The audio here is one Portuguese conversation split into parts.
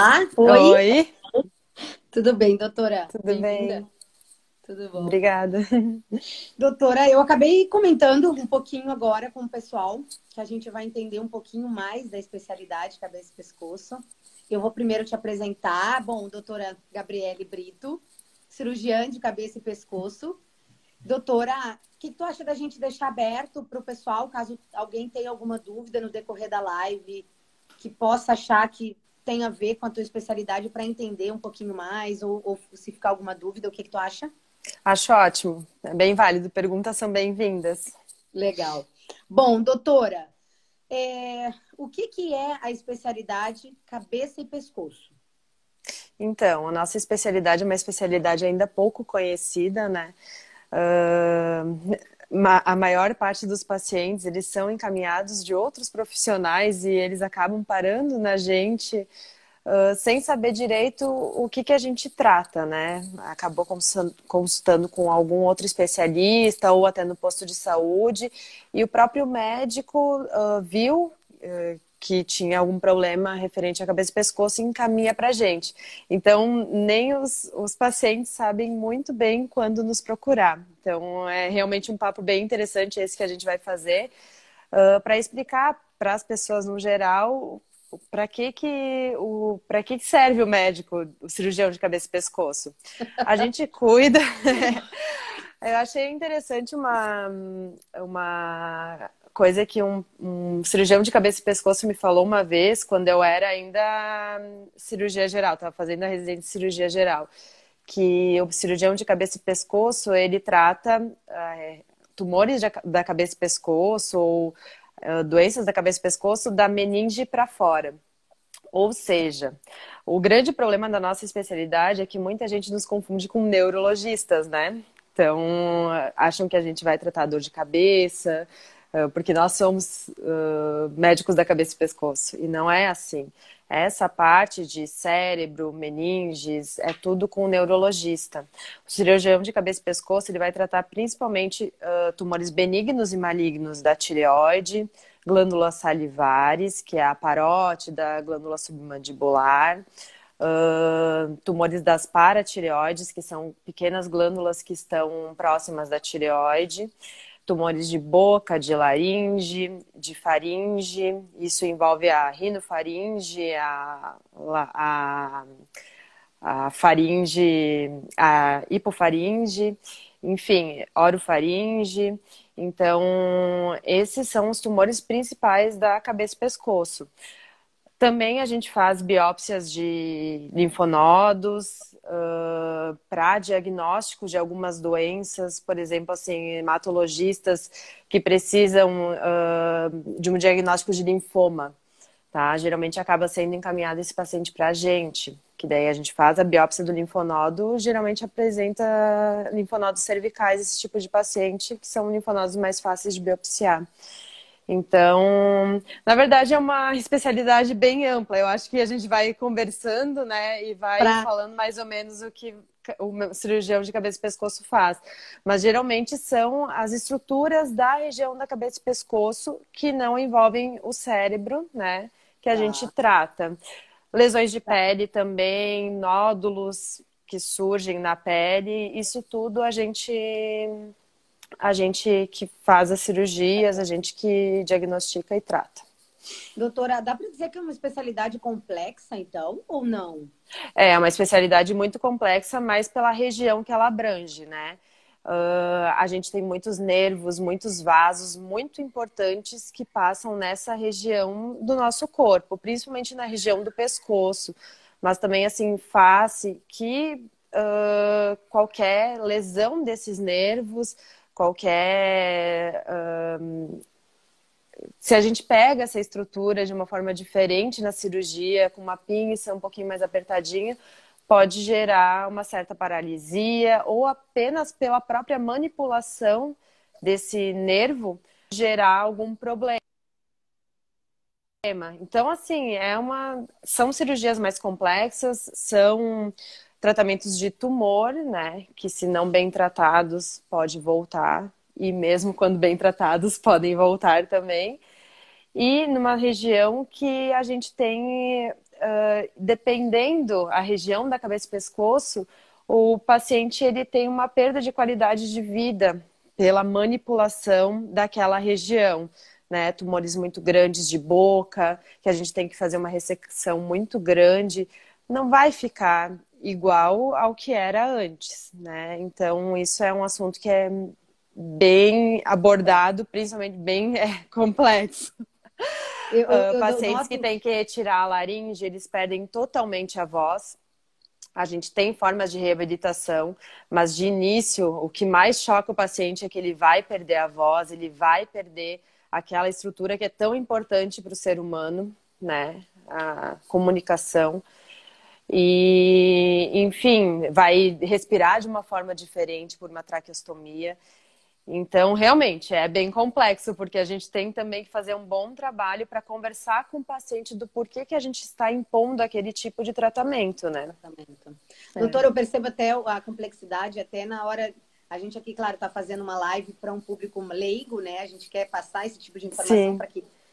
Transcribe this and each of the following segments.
Ah, oi. Oi. Tudo bem, doutora? Tudo bem. Tudo bom? Obrigada. Doutora, eu acabei comentando um pouquinho agora com o pessoal, que a gente vai entender um pouquinho mais da especialidade cabeça e pescoço. Eu vou primeiro te apresentar. Bom, doutora Gabriele Brito, cirurgiã de cabeça e pescoço. Doutora, o que tu acha da gente deixar aberto para o pessoal, caso alguém tenha alguma dúvida no decorrer da live, que possa achar que tem a ver com a tua especialidade para entender um pouquinho mais, ou se ficar alguma dúvida, o que tu acha? Acho ótimo, é bem válido, perguntas são bem-vindas. Legal. Bom, doutora, o que é a especialidade cabeça e pescoço? Então, a nossa especialidade é uma especialidade ainda pouco conhecida, né? A maior parte dos pacientes, eles são encaminhados de outros profissionais e eles acabam parando na gente sem saber direito o que a gente trata, né? Acabou consultando com algum outro especialista ou até no posto de saúde e o próprio médico viu que tinha algum problema referente à cabeça e pescoço e encaminha pra gente. Então, nem os pacientes sabem muito bem quando nos procurar. Então, é realmente um papo bem interessante esse que a gente vai fazer para explicar para as pessoas no geral para que serve o médico, o cirurgião de cabeça e pescoço. A gente cuida... Eu achei interessante uma coisa que um cirurgião de cabeça e pescoço me falou uma vez, quando eu era ainda cirurgia geral, estava fazendo a residência de cirurgia geral, que o cirurgião de cabeça e pescoço, ele trata tumores da cabeça e pescoço ou doenças da cabeça e pescoço da meninge para fora. Ou seja, o grande problema da nossa especialidade é que muita gente nos confunde com neurologistas, né? Então, acham que a gente vai tratar dor de cabeça, porque nós somos médicos da cabeça e pescoço. E não é assim. Essa parte de cérebro, meninges, é tudo com o neurologista. O cirurgião de cabeça e pescoço, ele vai tratar principalmente tumores benignos e malignos da tireoide, glândulas salivares, que é a parótida, glândula submandibular, tumores das paratireoides, que são pequenas glândulas que estão próximas da tireoide, tumores de boca, de laringe, de faringe, isso envolve a rinofaringe, a faringe, a hipofaringe, enfim, orofaringe. Então, esses são os tumores principais da cabeça e pescoço. Também a gente faz biópsias de linfonodos para diagnóstico de algumas doenças, por exemplo, assim, hematologistas que precisam de um diagnóstico de linfoma, tá? Geralmente acaba sendo encaminhado esse paciente para a gente, que daí a gente faz a biópsia do linfonodo, geralmente apresenta linfonodos cervicais, esse tipo de paciente, que são linfonodos mais fáceis de biopsiar. Então, na verdade, é uma especialidade bem ampla. Eu acho que a gente vai conversando, né? E vai falando mais ou menos o que o cirurgião de cabeça e pescoço faz. Mas, geralmente, são as estruturas da região da cabeça e pescoço que não envolvem o cérebro, né? Que a gente trata. Lesões de pele também, nódulos que surgem na pele. Isso tudo a gente... A gente que faz as cirurgias, a gente que diagnostica e trata. Doutora, dá para dizer que é uma especialidade complexa, então, ou não? É uma especialidade muito complexa, mas pela região que ela abrange, né? A gente tem muitos nervos, muitos vasos muito importantes que passam nessa região do nosso corpo, principalmente na região do pescoço, mas também, assim, face, que qualquer lesão desses nervos... se a gente pega essa estrutura de uma forma diferente na cirurgia, com uma pinça um pouquinho mais apertadinha, pode gerar uma certa paralisia ou apenas pela própria manipulação desse nervo gerar algum problema. Então, assim, são cirurgias mais complexas, são... Tratamentos de tumor, né, que se não bem tratados pode voltar e mesmo quando bem tratados podem voltar também. E numa região que a gente tem dependendo a região da cabeça e pescoço, o paciente ele tem uma perda de qualidade de vida pela manipulação daquela região, né? Tumores muito grandes de boca, que a gente tem que fazer uma ressecção muito grande, não vai ficar igual ao que era antes, né? Então, isso é um assunto que é bem abordado, principalmente bem complexo. Pacientes que têm que retirar a laringe, eles perdem totalmente a voz. A gente tem formas de reabilitação, mas de início, o que mais choca o paciente é que ele vai perder a voz, ele vai perder aquela estrutura que é tão importante para o ser humano, né? A comunicação. E, enfim, vai respirar de uma forma diferente por uma traqueostomia. Então, realmente, é bem complexo, porque a gente tem também que fazer um bom trabalho para conversar com o paciente do porquê que a gente está impondo aquele tipo de tratamento, né? Doutora, eu percebo até a complexidade, até na hora... A gente aqui, claro, está fazendo uma live para um público leigo, né? A gente quer passar esse tipo de informação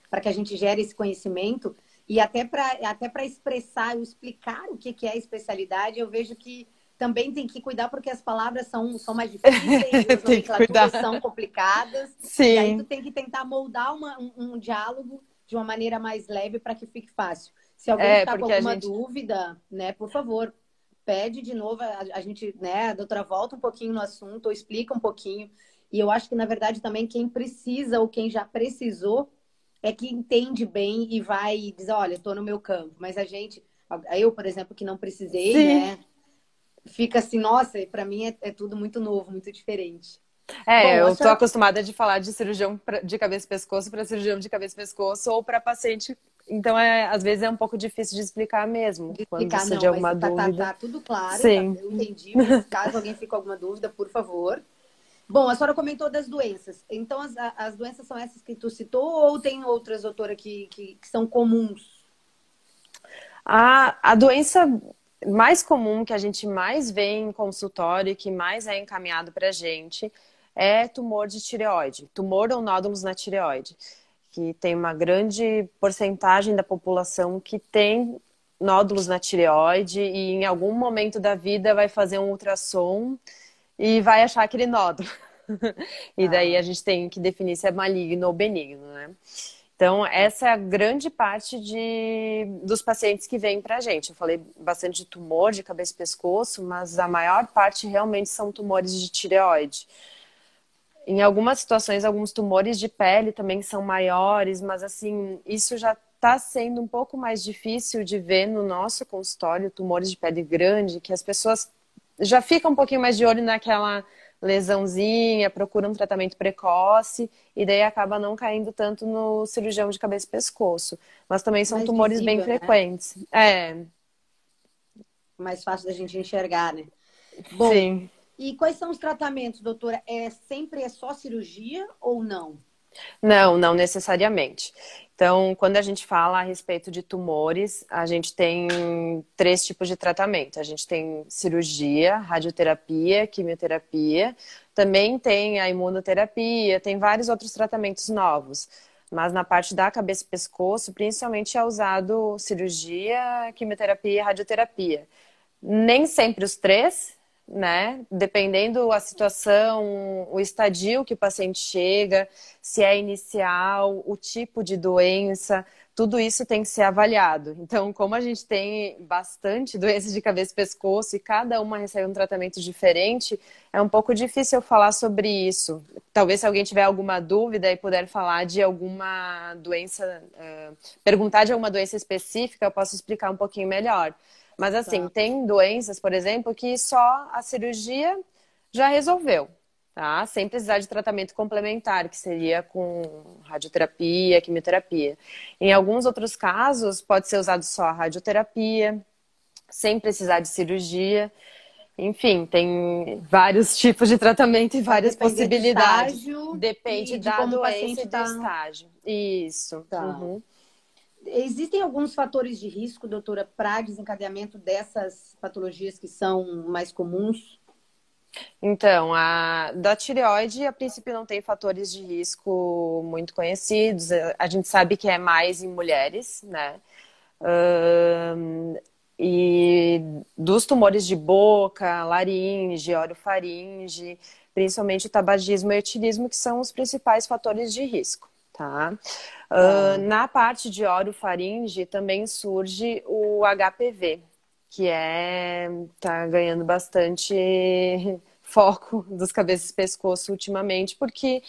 para que a gente gere esse conhecimento. E até para expressar e explicar o que é a especialidade, eu vejo que também tem que cuidar, porque as palavras são mais difíceis, as nomenclaturas são complicadas. Sim. E aí tu tem que tentar moldar um diálogo de uma maneira mais leve para que fique fácil. Se alguém está com alguma dúvida, né, por favor, pede de novo, a gente, né, a doutora volta um pouquinho no assunto, ou explica um pouquinho. E eu acho que, na verdade, também quem precisa ou quem já precisou é que entende bem e vai e diz, olha, estou no meu campo. Mas a gente, eu, por exemplo, que não precisei, né? Fica assim, nossa, para mim é tudo muito novo, muito diferente. Bom, eu tô acostumada de falar de cirurgião de cabeça e pescoço para cirurgião de cabeça e pescoço ou para paciente. Então, às vezes é um pouco difícil de explicar mesmo. De alguma dúvida. Tá tudo claro, tá, eu entendi. Mas caso alguém fique com alguma dúvida, por favor. Bom, a senhora comentou das doenças. Então, as doenças são essas que tu citou ou tem outras, doutora, que são comuns? A doença mais comum que a gente mais vê em consultório e que mais é encaminhado pra gente é tumor de tireoide. Tumor ou nódulos na tireoide. Que tem uma grande porcentagem da população que tem nódulos na tireoide e em algum momento da vida vai fazer um ultrassom e vai achar aquele nódulo. E daí a gente tem que definir se é maligno ou benigno, né? Então, essa é a grande parte dos pacientes que vêm pra gente. Eu falei bastante de tumor de cabeça e pescoço, mas a maior parte realmente são tumores de tireoide. Em algumas situações, alguns tumores de pele também são maiores, mas assim, isso já está sendo um pouco mais difícil de ver no nosso consultório, tumores de pele grande, que as pessoas já ficam um pouquinho mais de olho naquela lesãozinha, procuram um tratamento precoce e daí acaba não caindo tanto no cirurgião de cabeça e pescoço. Mas também são mais tumores visível, bem frequentes. Né? Mais fácil da gente enxergar, né? Bom, sim. E quais são os tratamentos, doutora? Sempre só cirurgia ou não? Não, não necessariamente. Então, quando a gente fala a respeito de tumores, a gente tem 3 tipos de tratamento. A gente tem cirurgia, radioterapia, quimioterapia, também tem a imunoterapia, tem vários outros tratamentos novos. Mas na parte da cabeça e pescoço, principalmente é usado cirurgia, quimioterapia e radioterapia. Nem sempre os 3, né? Dependendo a situação, o estadio que o paciente chega, se é inicial, o tipo de doença, tudo isso tem que ser avaliado. Então, como a gente tem bastante doenças de cabeça e pescoço e cada uma recebe um tratamento diferente, é um pouco difícil eu falar sobre isso. Talvez se alguém tiver alguma dúvida e puder falar de alguma doença, perguntar de alguma doença específica, eu posso explicar um pouquinho melhor. Mas assim, tem doenças, por exemplo, que só a cirurgia já resolveu, tá? Sem precisar de tratamento complementar, que seria com radioterapia, quimioterapia. Em alguns outros casos, pode ser usado só a radioterapia, sem precisar de cirurgia. Enfim, tem vários tipos de tratamento e várias possibilidades. De estágio, depende da doença e do estágio. Isso. Tá. Uhum. Existem alguns fatores de risco, doutora, para desencadeamento dessas patologias que são mais comuns? Então, da tireoide, a princípio, não tem fatores de risco muito conhecidos. A gente sabe que é mais em mulheres, né? E dos tumores de boca, laringe, orofaringe, principalmente o tabagismo e o etilismo, que são os principais fatores de risco, tá? Na parte de orofaringe também surge o HPV, que tá ganhando bastante foco dos cabeças e pescoço ultimamente, porque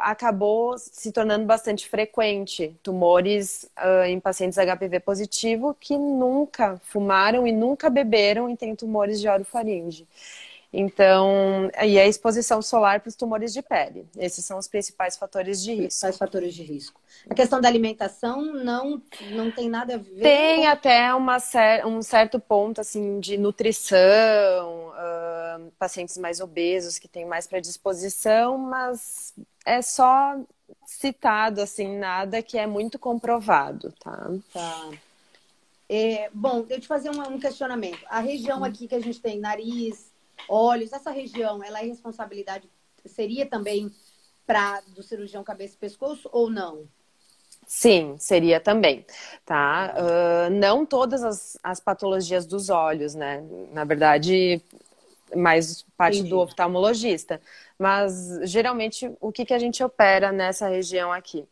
acabou se tornando bastante frequente tumores em pacientes HPV positivo que nunca fumaram e nunca beberam e têm tumores de orofaringe. Então, e a exposição solar para os tumores de pele. Esses são os principais fatores de risco. Principais fatores de risco. A questão da alimentação não tem nada a ver. Tem com... até um certo ponto assim, de nutrição, pacientes mais obesos que têm mais predisposição, mas é só citado, assim, nada que é muito comprovado, tá? Tá. Bom, eu te fazer um questionamento. A região aqui que a gente tem, nariz, olhos, essa região, ela é responsabilidade, seria também do cirurgião cabeça e pescoço ou não? Sim, seria também, tá? Não todas as patologias dos olhos, né? Na verdade... mais parte do oftalmologista. Mas, geralmente, o que a gente opera nessa região aqui?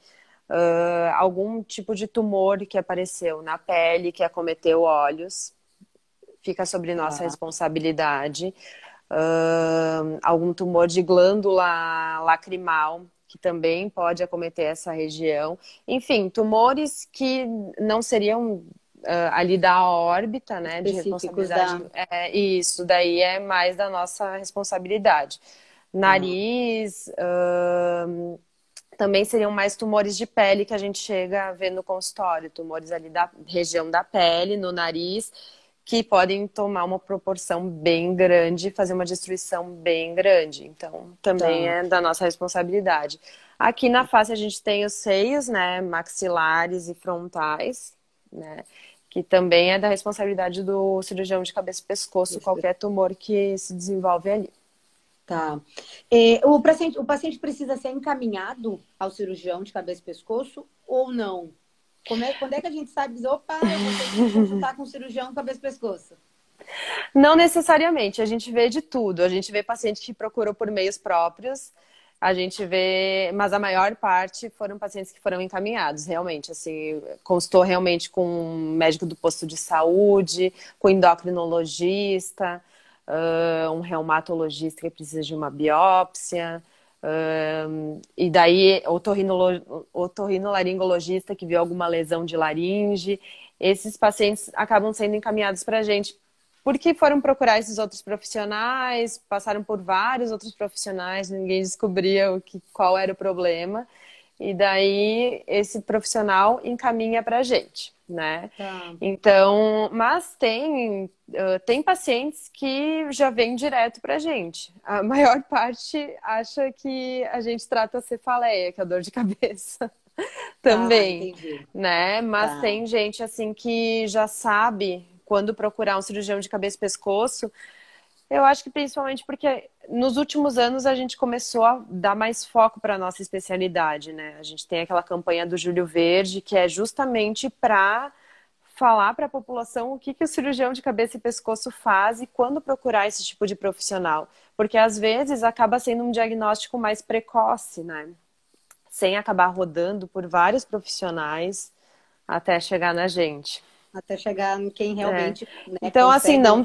Algum tipo de tumor que apareceu na pele, que acometeu olhos, fica sobre nossa responsabilidade. Algum tumor de glândula lacrimal, que também pode acometer essa região. Enfim, tumores que não seriam... ali da órbita, né, de responsabilidade. Isso, daí é mais da nossa responsabilidade. Nariz, também seriam mais tumores de pele que a gente chega a ver no consultório, tumores ali da região da pele, no nariz, que podem tomar uma proporção bem grande, fazer uma destruição bem grande. Então, também é da nossa responsabilidade. Aqui na face a gente tem os seios, né, maxilares e frontais, né? Que também é da responsabilidade do cirurgião de cabeça e pescoço, qualquer tumor que se desenvolve ali. Tá. O paciente precisa ser encaminhado ao cirurgião de cabeça e pescoço ou não? Quando é que a gente sabe dizer, opa, eu vou ter que consultar com o cirurgião de cabeça e pescoço? Não necessariamente, a gente vê de tudo. A gente vê paciente que procurou por meios próprios, a gente vê, mas a maior parte foram pacientes que foram encaminhados, realmente, assim, consultou realmente com um médico do posto de saúde, com endocrinologista, um reumatologista que precisa de uma biópsia, e daí otorrinolaringologista que viu alguma lesão de laringe. Esses pacientes acabam sendo encaminhados para a gente, porque foram procurar esses outros profissionais, passaram por vários outros profissionais, ninguém descobria qual era o problema. E daí esse profissional encaminha pra gente, né? Então, mas tem pacientes que já vêm direto pra gente. A maior parte acha que a gente trata a cefaleia, que é a dor de cabeça. Também, né? Mas tem gente assim que já sabe... quando procurar um cirurgião de cabeça e pescoço, eu acho que principalmente porque nos últimos anos a gente começou a dar mais foco para a nossa especialidade, né? A gente tem aquela campanha do Júlio Verde, que é justamente para falar para a população o que o cirurgião de cabeça e pescoço faz e quando procurar esse tipo de profissional. Porque às vezes acaba sendo um diagnóstico mais precoce, né? Sem acabar rodando por vários profissionais até chegar na gente. Até chegar em quem realmente... Né, então, assim, não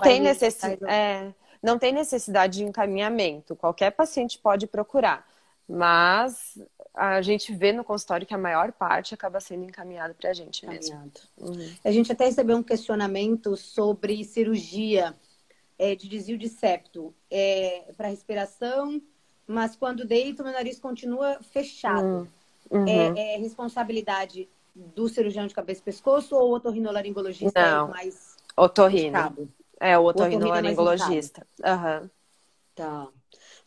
tem necessidade de encaminhamento. Qualquer paciente pode procurar. Mas a gente vê no consultório que a maior parte acaba sendo encaminhado para a gente mesmo. A gente até recebeu um questionamento sobre cirurgia de desvio de septo para respiração, mas quando deito, meu nariz continua fechado. É responsabilidade... do cirurgião de cabeça e pescoço ou otorrinolaringologista? Não, mais otorrino. É, o otorrinolaringologista. Tá.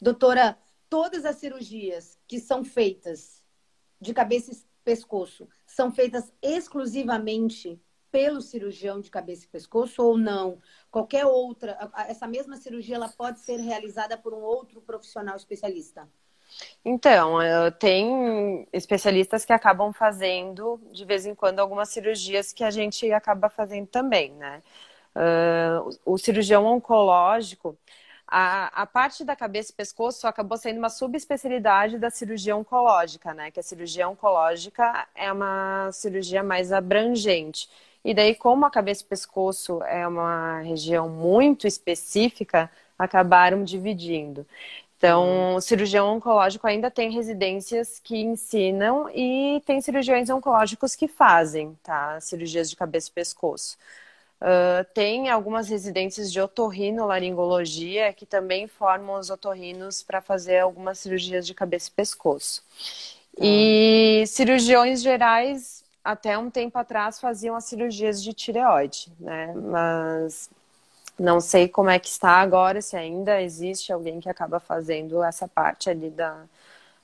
Doutora, todas as cirurgias que são feitas de cabeça e pescoço são feitas exclusivamente pelo cirurgião de cabeça e pescoço ou não? Qualquer outra, essa mesma cirurgia ela pode ser realizada por um outro profissional especialista? Então, tem especialistas que acabam fazendo, de vez em quando, algumas cirurgias que a gente acaba fazendo também, né? O cirurgião oncológico, a parte da cabeça e pescoço acabou sendo uma subespecialidade da cirurgia oncológica, né? Que a cirurgia oncológica é uma cirurgia mais abrangente. E daí, como a cabeça e pescoço é uma região muito específica, acabaram dividindo. Então, o cirurgião oncológico ainda tem residências que ensinam e tem cirurgiões oncológicos que fazem, tá? Cirurgias de cabeça e pescoço. Tem algumas residências de otorrinolaringologia que também formam os otorrinos para fazer algumas cirurgias de cabeça e pescoço. E cirurgiões gerais, até um tempo atrás, faziam as cirurgias de tireoide, né? Mas não sei como é que está agora, se ainda existe alguém que acaba fazendo essa parte ali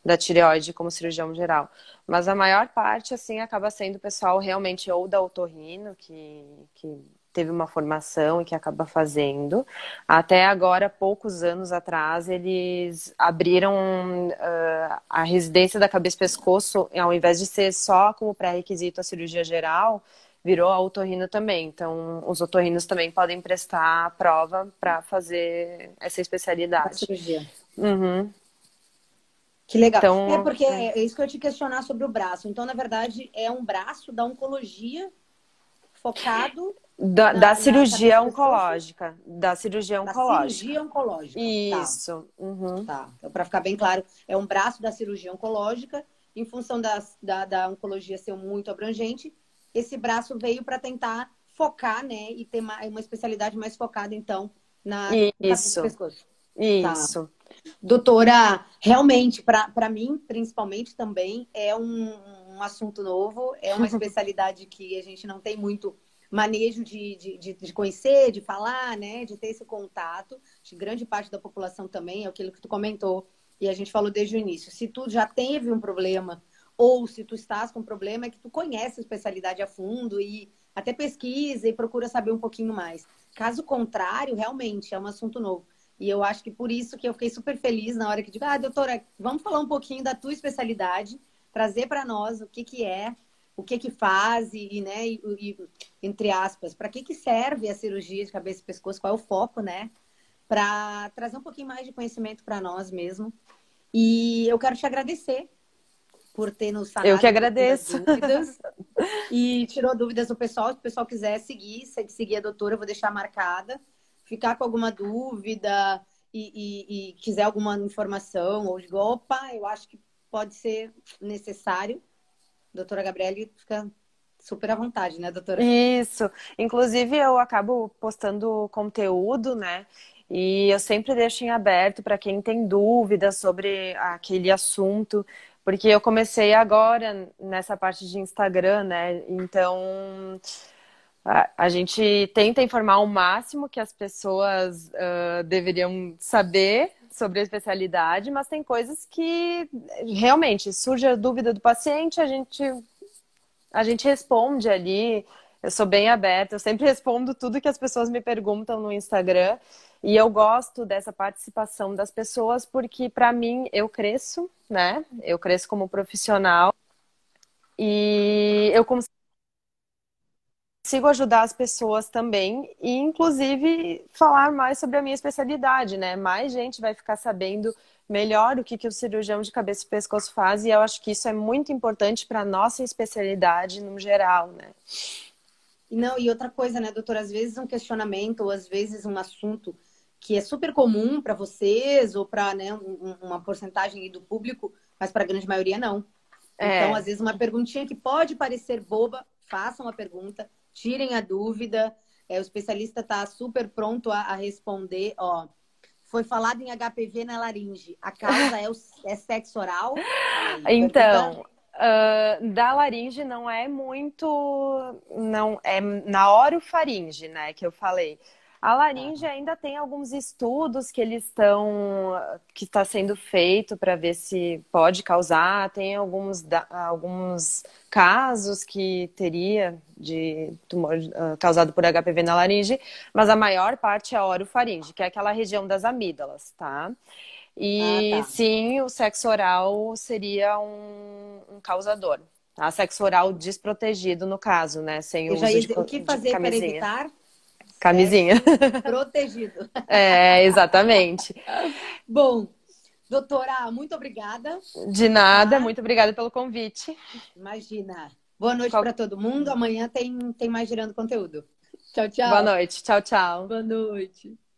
da tireoide como cirurgião geral. Mas a maior parte, assim, acaba sendo o pessoal realmente ou da otorrino, que teve uma formação e que acaba fazendo. Até agora, poucos anos atrás, eles abriram a residência da cabeça e pescoço, ao invés de ser só como pré-requisito a cirurgia geral, virou a otorrino também. Então, os otorrinos também podem prestar a prova para fazer essa especialidade. A cirurgia. Uhum. Que legal. Então, é porque é isso que eu te questionar sobre o braço. Então, na verdade, é um braço da oncologia focado... Da cirurgia oncológica. Da cirurgia oncológica. Da cirurgia oncológica. Isso. Tá. Uhum. Tá. Então, para ficar bem claro, é um braço da cirurgia oncológica. Em função da oncologia ser muito abrangente, esse braço veio para tentar focar, né? E ter uma especialidade mais focada, então, na cabeça e pescoço. Isso. Tá. Doutora, realmente, para mim, principalmente também, é um assunto novo. É uma especialidade que a gente não tem muito manejo de conhecer, de falar, né? De ter esse contato. De grande parte da população também, é aquilo que tu comentou. E a gente falou desde o início. Se tu já teve um problema ou se tu estás com um problema, é que tu conhece a especialidade a fundo e até pesquisa e procura saber um pouquinho mais. Caso contrário, realmente, é um assunto novo. E eu acho que por isso que eu fiquei super feliz na hora que digo, doutora, vamos falar um pouquinho da tua especialidade, trazer para nós o que é, o que faz e, né, entre aspas, para que serve a cirurgia de cabeça e pescoço, qual é o foco, né? Para trazer um pouquinho mais de conhecimento para nós mesmo. E eu quero te agradecer por ter nos sanado. Eu que agradeço. E tirou dúvidas do pessoal. Se o pessoal quiser seguir a doutora, eu vou deixar marcada. Ficar com alguma dúvida e quiser alguma informação, ou digo, opa, eu acho que pode ser necessário. Doutora Gabriele fica super à vontade, né, doutora? Isso. Inclusive, eu acabo postando conteúdo, né? E eu sempre deixo em aberto para quem tem dúvida sobre aquele assunto. Porque eu comecei agora nessa parte de Instagram, né? Então... A gente tenta informar o máximo que as pessoas deveriam saber sobre a especialidade, mas tem coisas que realmente surge a dúvida do paciente, a gente responde ali. Eu sou bem aberta, eu sempre respondo tudo que as pessoas me perguntam no Instagram e eu gosto dessa participação das pessoas porque, para mim, eu cresço, né? Eu cresço como profissional e eu consigo ajudar as pessoas também e, inclusive, falar mais sobre a minha especialidade, né? Mais gente vai ficar sabendo melhor o que o cirurgião de cabeça e pescoço faz e eu acho que isso é muito importante para a nossa especialidade no geral, né? Não, e outra coisa, né, doutora? Às vezes um questionamento ou às vezes um assunto que é super comum para vocês ou para, né, uma porcentagem do público, mas para a grande maioria não. Então, às vezes, uma perguntinha que pode parecer boba, façam a pergunta, tirem a dúvida, o especialista está super pronto a responder. Ó, foi falado em HPV na laringe, a causa é sexo oral? Então, da laringe não é muito, não é na orofaringe, né, que eu falei. A laringe ainda tem alguns estudos que está sendo feito para ver se pode causar. Tem alguns casos que teria de tumor causado por HPV na laringe, mas a maior parte é a orofaringe, que é aquela região das amígdalas, tá? E sim, o sexo oral seria um causador. A sexo oral desprotegido, no caso, né? Sem o uso de camisinha. O que fazer para evitar? Camisinha. Protegido. É, exatamente. Bom, doutora, muito obrigada. De nada, muito obrigada pelo convite. Imagina. Boa noite para todo mundo. Amanhã tem mais Girando Conteúdo. Tchau, tchau. Boa noite. Tchau, tchau. Boa noite.